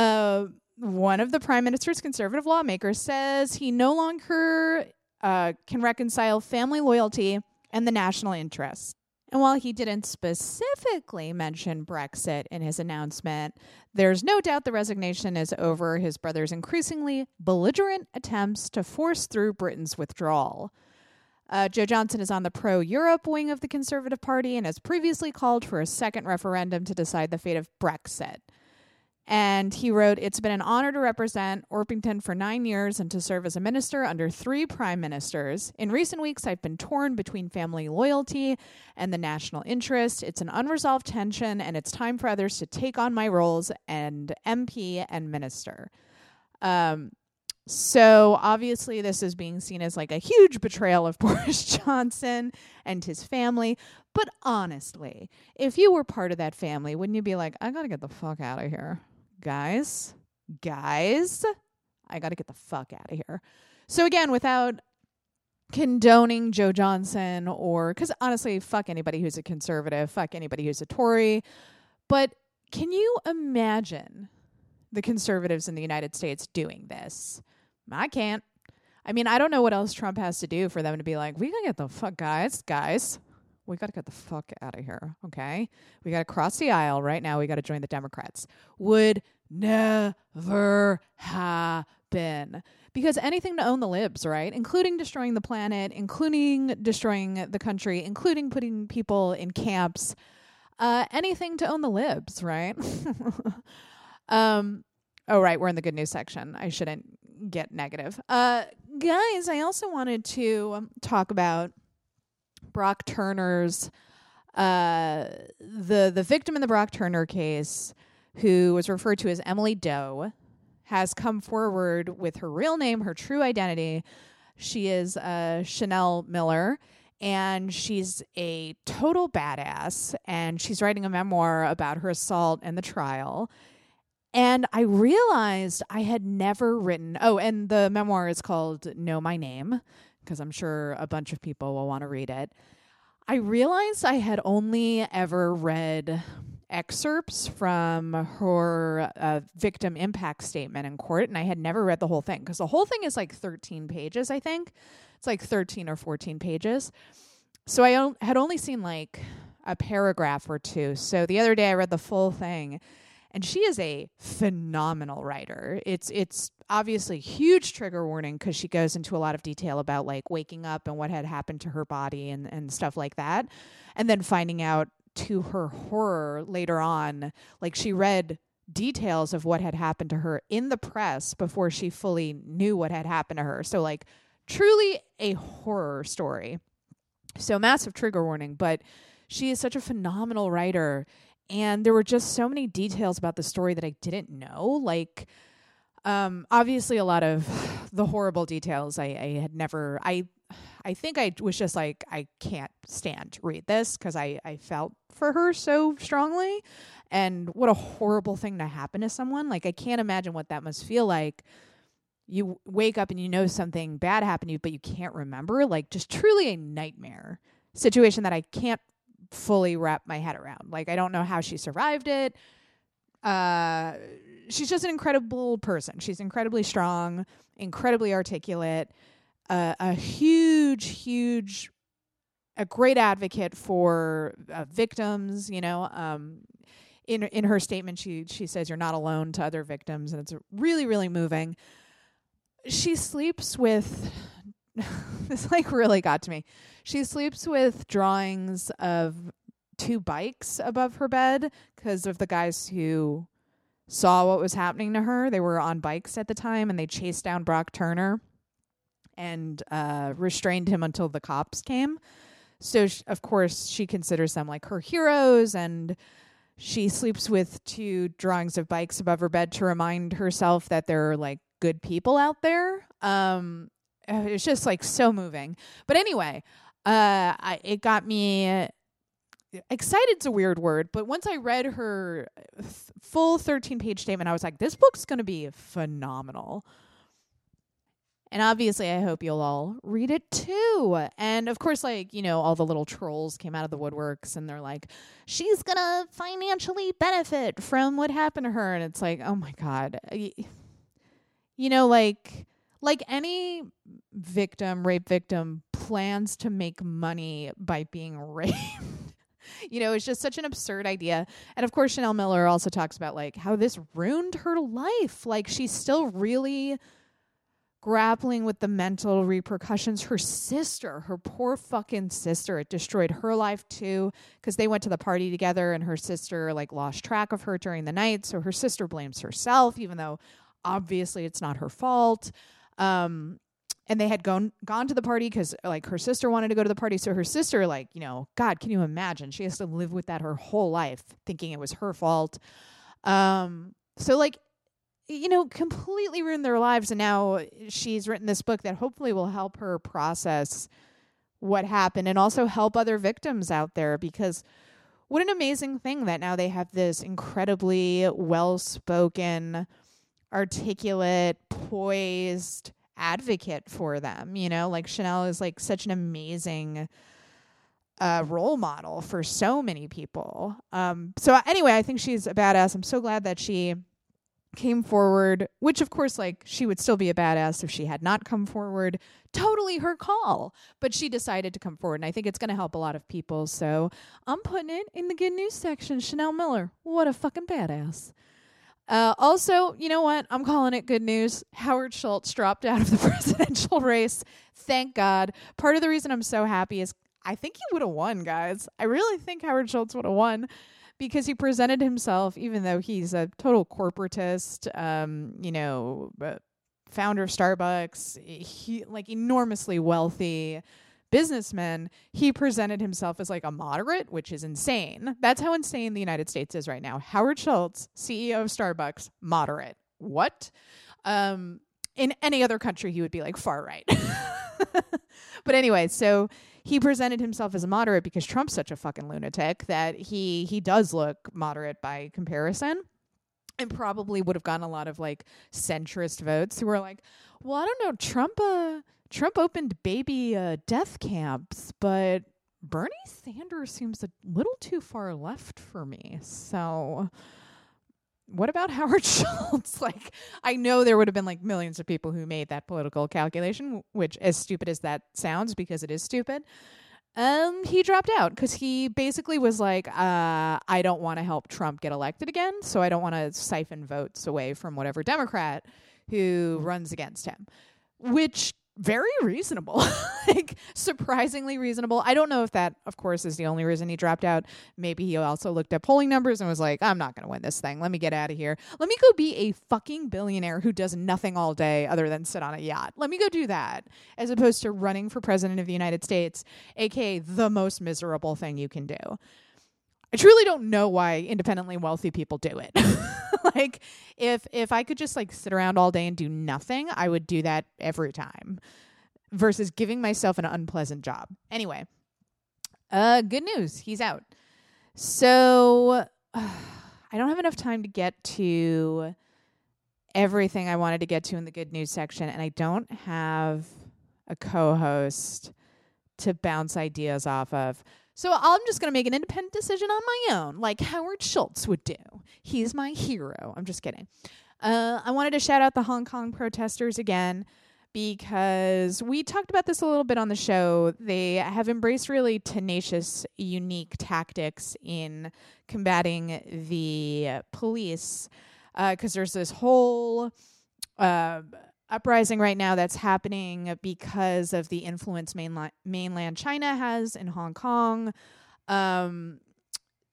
one of the Prime Minister's conservative lawmakers, says he no longer can reconcile family loyalty and the national interest. And while he didn't specifically mention Brexit in his announcement, there's no doubt the resignation is over his brother's increasingly belligerent attempts to force through Britain's withdrawal. Joe Johnson is on the pro-Europe wing of the Conservative Party and has previously called for a second referendum to decide the fate of Brexit. And he wrote, "It's been an honor to represent Orpington for 9 years and to serve as a minister under 3 prime ministers. In recent weeks, I've been torn between family loyalty and the national interest. It's an unresolved tension, and it's time for others to take on my roles and MP and minister." So obviously this is being seen as like a huge betrayal of Boris Johnson and his family. But honestly, if you were part of that family, wouldn't you be like, I got to get the fuck out of here, guys, I got to get the fuck out of here. So again, without condoning Joe Johnson or because honestly, fuck anybody who's a conservative, fuck anybody who's a Tory. But can you imagine the conservatives in the United States doing this? I can't. I mean, I don't know what else Trump has to do for them to be like, we gotta get the fuck, guys. We gotta get the fuck out of here, okay? We gotta cross the aisle right now. We gotta join the Democrats. Would never happen. Because anything to own the libs, right? Including destroying the planet, including destroying the country, including putting people in camps. Anything to own the libs, right? Oh, right. We're in the good news section. I shouldn't get negative. Guys, I also wanted to talk about Brock Turner's, the victim in the Brock Turner case, who was referred to as Emily Doe, has come forward with her real name, her true identity. She is Chanel Miller, and she's a total badass, and she's writing a memoir about her assault and the trial. And I realized I had never written... Oh, and the memoir is called Know My Name, because I'm sure a bunch of people will want to read it. I realized I had only ever read excerpts from her victim impact statement in court, and I had never read the whole thing, because the whole thing is like 13 pages, I think. It's like 13 or 14 pages. So I had only seen like a paragraph or two. So the other day I read the full thing, and she is a phenomenal writer. It's obviously huge trigger warning, because she goes into a lot of detail about like waking up and what had happened to her body and stuff like that, and then finding out to her horror later on, like she read details of what had happened to her in the press before she fully knew what had happened to her. So like truly a horror story. So massive trigger warning, but she is such a phenomenal writer. And there were just so many details about the story that I didn't know. Like, obviously a lot of the horrible details I had never, I think I was just like, I can't stand to read this, because I felt for her so strongly. And what a horrible thing to happen to someone. Like, I can't imagine what that must feel like. You wake up and you know something bad happened to you, but you can't remember. Like, just truly a nightmare situation that I can't fully wrap my head around. Like, I don't know how she survived it. She's just an incredible person. She's incredibly strong, incredibly articulate, a huge, a great advocate for victims, you know. In her statement, she says, "You're not alone," to other victims, and it's really, really moving. She sleeps with... This like really got to me. She sleeps with drawings of two bikes above her bed, because of the guys who saw what was happening to her. They were on bikes at the time, and they chased down Brock Turner and restrained him until the cops came. So of course she considers them like her heroes, and she sleeps with two drawings of bikes above her bed to remind herself that there are like good people out there. It's just like so moving. But anyway, it got me excited's a weird word, but once I read her full 13-page statement, I was like, this book's going to be phenomenal. And obviously, I hope you'll all read it too. And of course, like, you know, all the little trolls came out of the woodworks, and they're like, she's going to financially benefit from what happened to her. And it's like, oh my God. You know, like any victim, rape victim, plans to make money by being raped. You know, it's just such an absurd idea. And of course, Chanel Miller also talks about like how this ruined her life. Like, she's still really grappling with the mental repercussions. Her sister, her poor fucking sister, it destroyed her life too, because they went to the party together, and her sister like lost track of her during the night. So her sister blames herself, even though obviously it's not her fault. And they had gone to the party because like her sister wanted to go to the party. So her sister, like, you know, God, can you imagine? She has to live with that her whole life, thinking it was her fault. So like, you know, completely ruined their lives. And now she's written this book that hopefully will help her process what happened, and also help other victims out there, because what an amazing thing that now they have this incredibly well-spoken, articulate, poised advocate for them. You know, like Chanel is like such an amazing role model for so many people. So anyway, I think she's a badass. I'm so glad that she came forward, which of course, like, she would still be a badass if she had not come forward. Totally her call. But she decided to come forward, and I think it's going to help a lot of people. So I'm putting it in the good news section. Chanel Miller, what a fucking badass. Also, you know what? I'm calling it good news. Howard Schultz dropped out of the presidential race. Thank God. Part of the reason I'm so happy is I think he would have won, guys. I really think Howard Schultz would have won, because he presented himself, even though he's a total corporatist, founder of Starbucks, he, like, enormously wealthy businessman, he presented himself as like a moderate, which is insane. That's how insane the United States is right now. Howard Schultz, CEO of Starbucks, moderate. What? In any other country, he would be like far right. But anyway, so he presented himself as a moderate because Trump's such a fucking lunatic that he does look moderate by comparison, and probably would have gotten a lot of like centrist votes who were like, well, I don't know, Trump opened baby death camps, but Bernie Sanders seems a little too far left for me. So what about Howard Schultz? Like, I know there would have been like millions of people who made that political calculation, which, as stupid as that sounds, because it is stupid, he dropped out because he basically was like, I don't want to help Trump get elected again, so I don't want to siphon votes away from whatever Democrat who runs against him, which very reasonable, like surprisingly reasonable. I don't know if that, of course, is the only reason he dropped out. Maybe he also looked at polling numbers and was like, I'm not going to win this thing. Let me get out of here. Let me go be a fucking billionaire who does nothing all day other than sit on a yacht. Let me go do that, as opposed to running for president of the United States, aka the most miserable thing you can do. I truly don't know why independently wealthy people do it. Like, if I could just like sit around all day and do nothing, I would do that every time versus giving myself an unpleasant job. Anyway, good news. He's out. So I don't have enough time to get to everything I wanted to get to in the good news section. And I don't have a co-host to bounce ideas off of. So I'm just going to make an independent decision on my own, like Howard Schultz would do. He's my hero. I'm just kidding. I wanted to shout out the Hong Kong protesters again, because we talked about this a little bit on the show. They have embraced really tenacious, unique tactics in combating the police, because there's this whole uprising right now that's happening because of the influence mainland China has in Hong Kong.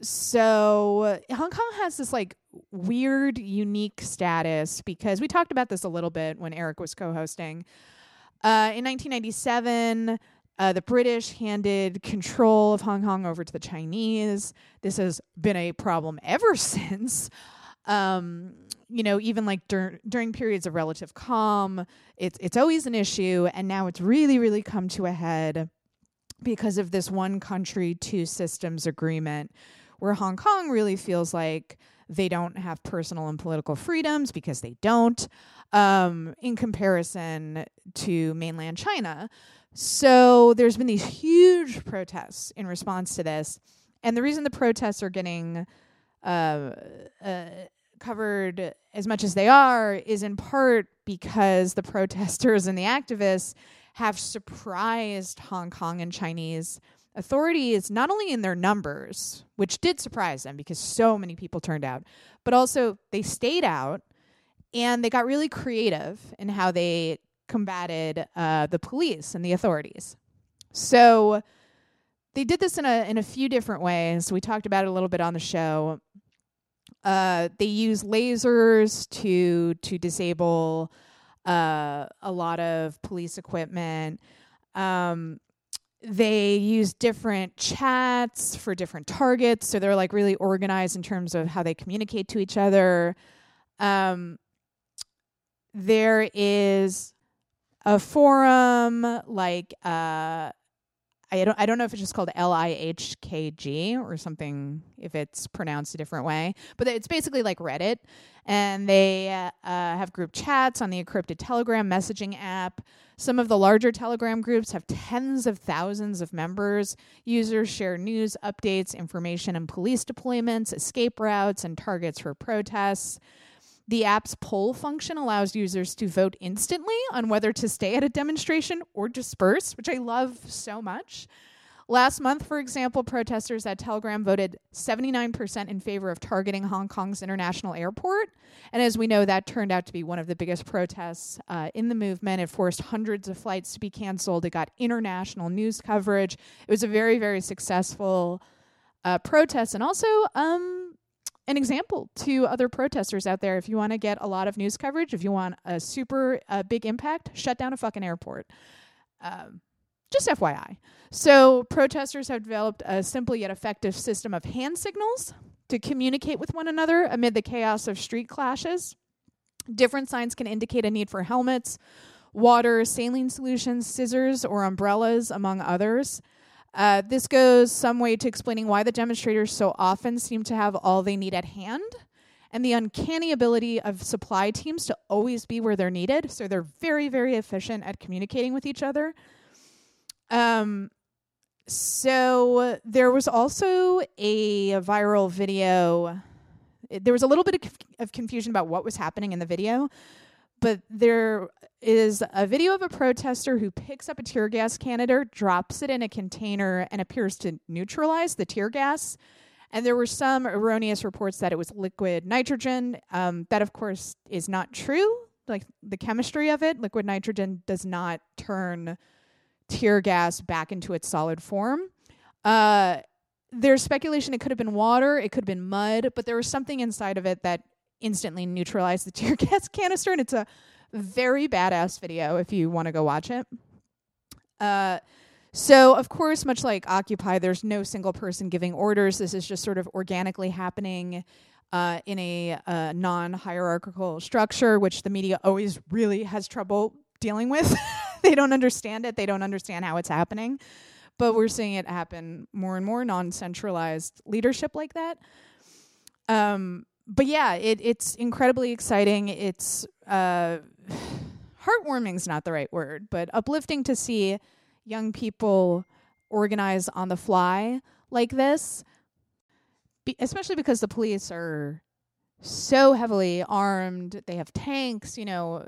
So Hong Kong has this like weird, unique status, because we talked about this a little bit when Eric was co-hosting. In 1997, the British handed control of Hong Kong over to the Chinese. This has been a problem ever since. Even like during periods of relative calm, it's always an issue. And now it's really, really come to a head because of this one country, two systems agreement, where Hong Kong really feels like they don't have personal and political freedoms, because they don't, in comparison to mainland China. So there's been these huge protests in response to this. And the reason the protests are getting covered as much as they are is in part because the protesters and the activists have surprised Hong Kong and Chinese authorities, not only in their numbers, which did surprise them because so many people turned out, but also they stayed out and they got really creative in how they combated the police and the authorities. So they did this in a few different ways. We talked about it a little bit on the show. They use lasers to disable a lot of police equipment. They use different chats for different targets. So they're like really organized in terms of how they communicate to each other. There is a forum like I don't know if it's just called LIHKG or something, if it's pronounced a different way, but it's basically like Reddit, and they have group chats on the encrypted Telegram messaging app. Some of the larger Telegram groups have tens of thousands of members. Users share news, updates, information, and police deployments, escape routes, and targets for protests. The app's poll function allows users to vote instantly on whether to stay at a demonstration or disperse, which I love so much. Last month, for example, protesters at Telegram voted 79% in favor of targeting Hong Kong's international airport. And as we know, that turned out to be one of the biggest protests in the movement. It forced hundreds of flights to be canceled. It got international news coverage. It was a very, very successful protest, and also an example to other protesters out there. If you want to get a lot of news coverage, if you want a super big impact, shut down a fucking airport. Just FYI. So protesters have developed a simple yet effective system of hand signals to communicate with one another amid the chaos of street clashes. Different signs can indicate a need for helmets, water, saline solutions, scissors, or umbrellas, among others. This goes some way to explaining why the demonstrators so often seem to have all they need at hand, and the uncanny ability of supply teams to always be where they're needed. So they're very, very efficient at communicating with each other. So there was also a viral video. There was a little bit of confusion about what was happening in the video, but there is a video of a protester who picks up a tear gas canister, drops it in a container, and appears to neutralize the tear gas. And there were some erroneous reports that it was liquid nitrogen. That, of course, is not true. Like, the chemistry of it, liquid nitrogen does not turn tear gas back into its solid form. There's speculation it could have been water, it could have been mud, but there was something inside of it that instantly neutralized the tear gas canister, and it's a very badass video if you want to go watch it. So, of course, much like Occupy, there's no single person giving orders. This is just sort of organically happening in a non-hierarchical structure, which the media always really has trouble dealing with. They don't understand it. They don't understand how it's happening. But we're seeing it happen more and more, non-centralized leadership like that. But yeah, it's incredibly exciting. It's heartwarming is not the right word, but uplifting to see young people organize on the fly like this, especially because the police are so heavily armed. They have tanks, you know.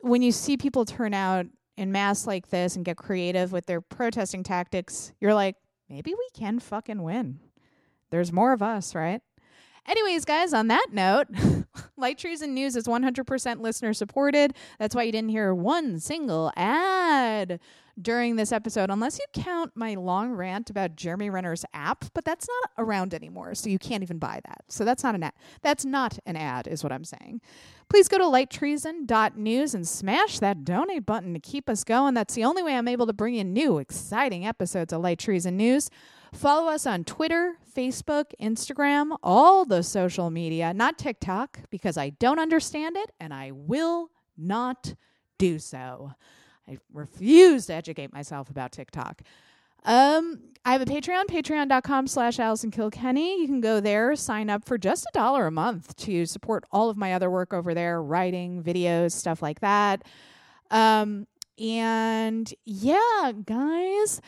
When you see people turn out in mass like this and get creative with their protesting tactics, you're like, maybe we can fucking win. There's more of us, right? Anyways, guys, on that note, Light Treason News is 100% listener supported. That's why you didn't hear one single ad during this episode, unless you count my long rant about Jeremy Renner's app, but that's not around anymore, so you can't even buy that. So that's not an ad. That's not an ad, is what I'm saying. Please go to lighttreason.news and smash that donate button to keep us going. That's the only way I'm able to bring you new, exciting episodes of Light Treason News. Follow us on Twitter, Facebook, Instagram, all the social media, not TikTok, because I don't understand it, and I will not do so. I refuse to educate myself about TikTok. I have a Patreon, patreon.com/AllisonKilkenny. You can go there, sign up for just $1 a month to support all of my other work over there, writing, videos, stuff like that. And yeah, guys,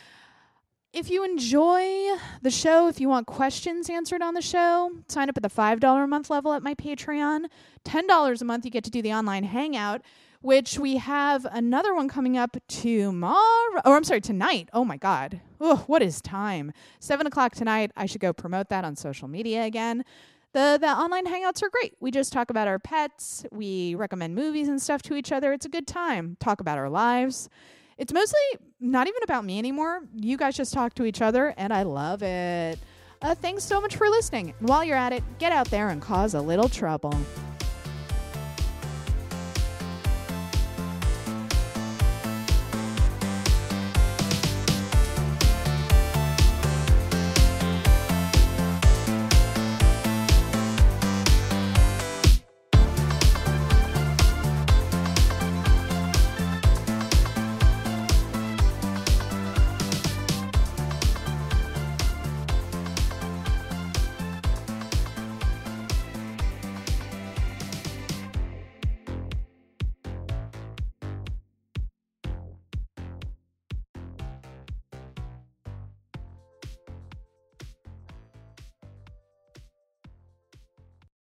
if you enjoy the show, if you want questions answered on the show, sign up at the $5 a month level at my Patreon. $10 a month, you get to do the online hangout, which we have another one coming up tomorrow. Oh, I'm sorry, tonight. Oh, my God. Oh, what is time? 7 o'clock tonight. I should go promote that on social media again. The online hangouts are great. We just talk about our pets. We recommend movies and stuff to each other. It's a good time. Talk about our lives. It's mostly not even about me anymore. You guys just talk to each other, and I love it. Thanks so much for listening. And while you're at it, get out there and cause a little trouble.